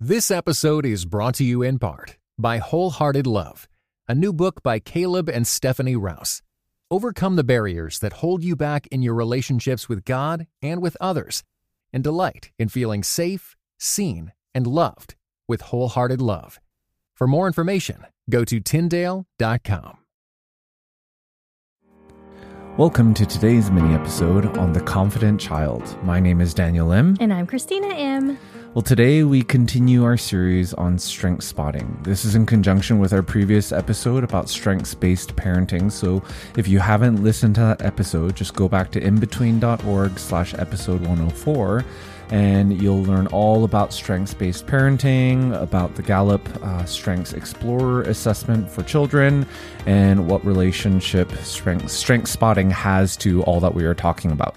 This episode is brought to you in part by Wholehearted Love, a new book by Caleb and Stephanie Rouse. Overcome the barriers that hold you back in your relationships with God and with others, and delight in feeling safe, seen, and loved with Wholehearted Love. For more information, go to Tyndale.com. Welcome to today's mini-episode on The Confident Child. My name is Daniel M. And I'm Christina M. Well, today we continue our series on strength spotting. This is in conjunction with our previous episode about strengths-based parenting. So if you haven't listened to that episode, just go back to inbetween.org/episode 104, and you'll learn all about strengths-based parenting, about the Gallup Strengths Explorer assessment for children, and what relationship strength spotting has to all that we are talking about.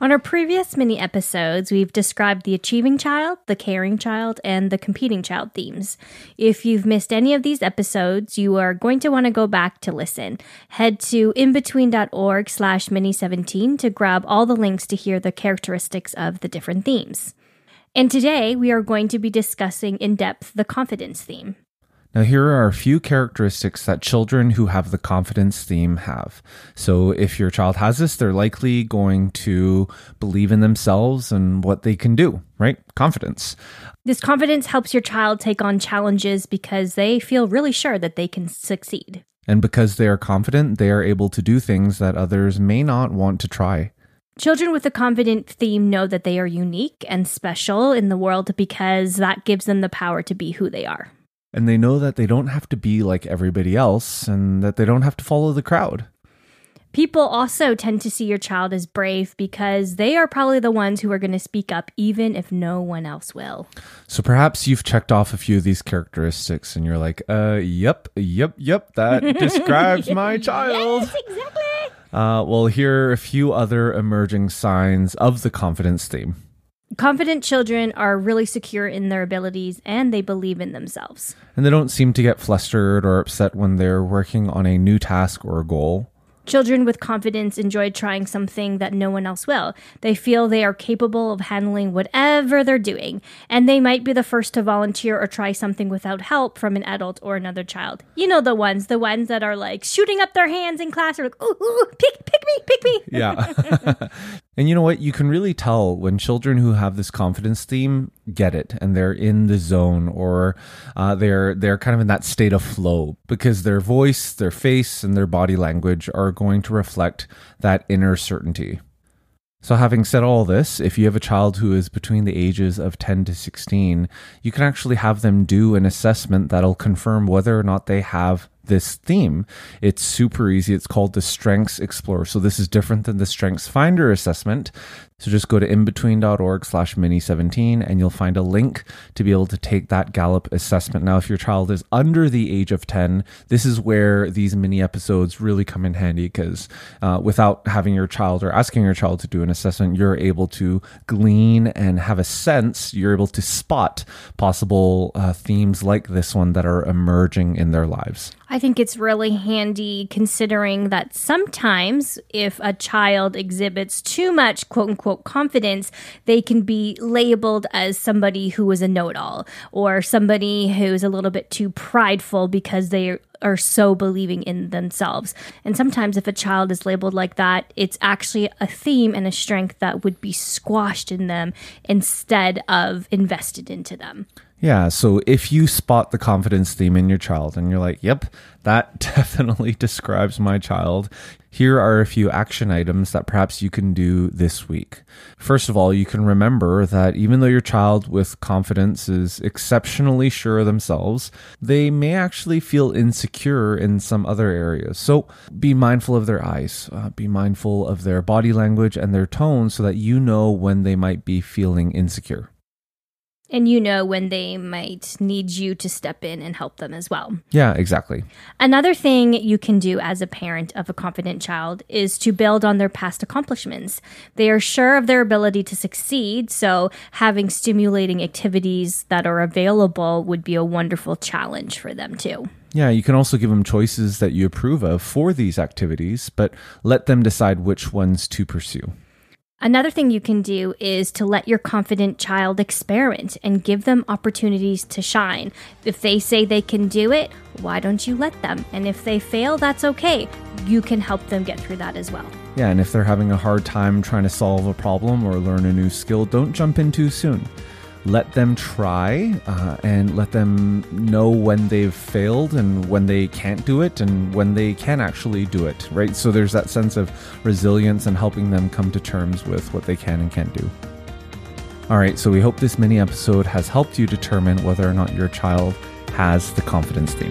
On our previous mini episodes, we've described the achieving child, the caring child, and the competing child themes. If you've missed any of these episodes, you are going to want to go back to listen. Head to inbetween.org/mini17 to grab all the links to hear the characteristics of the different themes. And today, we are going to be discussing in depth the confidence theme. Now, here are a few characteristics that children who have the confidence theme have. So if your child has this, they're likely going to believe in themselves and what they can do, right? Confidence. This confidence helps your child take on challenges because they feel really sure that they can succeed. And because they are confident, they are able to do things that others may not want to try. Children with a confident theme know that they are unique and special in the world because that gives them the power to be who they are. And they know that they don't have to be like everybody else and that they don't have to follow the crowd. People also tend to see your child as brave because they are probably the ones who are going to speak up even if no one else will. So perhaps you've checked off a few of these characteristics and you're like, yep, that describes my child. Yes, exactly. Well, here are a few other emerging signs of the confidence theme. Confident children are really secure in their abilities and they believe in themselves. And they don't seem to get flustered or upset when they're working on a new task or a goal. Children with confidence enjoy trying something that no one else will. They feel they are capable of handling whatever they're doing, and they might be the first to volunteer or try something without help from an adult or another child. You know, the ones that are like shooting up their hands in class or like, ooh, pick me. Yeah. And you know what? You can really tell when children who have this confidence theme get it and they're in the zone, or they're kind of in that state of flow, because their voice, their face, and their body language are going to reflect that inner certainty. So having said all this, if you have a child who is between the ages of 10 to 16, you can actually have them do an assessment that'll confirm whether or not they have this theme. It's super easy. It's called the Strengths Explorer. So this is different than the Strengths Finder assessment. So just go to inbetween.org/mini17 and you'll find a link to be able to take that Gallup assessment. Now, if your child is under the age of 10, this is where these mini episodes really come in handy, because without having your child or asking your child to do an assessment, you're able to glean and have a sense. You're able to spot possible themes like this one that are emerging in their lives. I think it's really handy considering that sometimes if a child exhibits too much quote-unquote confidence, they can be labeled as somebody who is a know-it-all or somebody who is a little bit too prideful because they are so believing in themselves. And sometimes if a child is labeled like that, it's actually a theme and a strength that would be squashed in them instead of invested into them. Yeah, so if you spot the confidence theme in your child and you're like, yep, that definitely describes my child, here are a few action items that perhaps you can do this week. First of all, you can remember that even though your child with confidence is exceptionally sure of themselves, they may actually feel insecure in some other areas. So be mindful of their eyes, be mindful of their body language and their tone so that you know when they might be feeling insecure. And you know when they might need you to step in and help them as well. Yeah, exactly. Another thing you can do as a parent of a confident child is to build on their past accomplishments. They are sure of their ability to succeed, so having stimulating activities that are available would be a wonderful challenge for them too. Yeah, you can also give them choices that you approve of for these activities, but let them decide which ones to pursue. Another thing you can do is to let your confident child experiment and give them opportunities to shine. If they say they can do it, why don't you let them? And if they fail, that's okay. You can help them get through that as well. Yeah, and if they're having a hard time trying to solve a problem or learn a new skill, don't jump in too soon. Let them try and let them know when they've failed and when they can't do it and when they can actually do it, right? So there's that sense of resilience and helping them come to terms with what they can and can't do. All right, so we hope this mini episode has helped you determine whether or not your child has the confidence theme.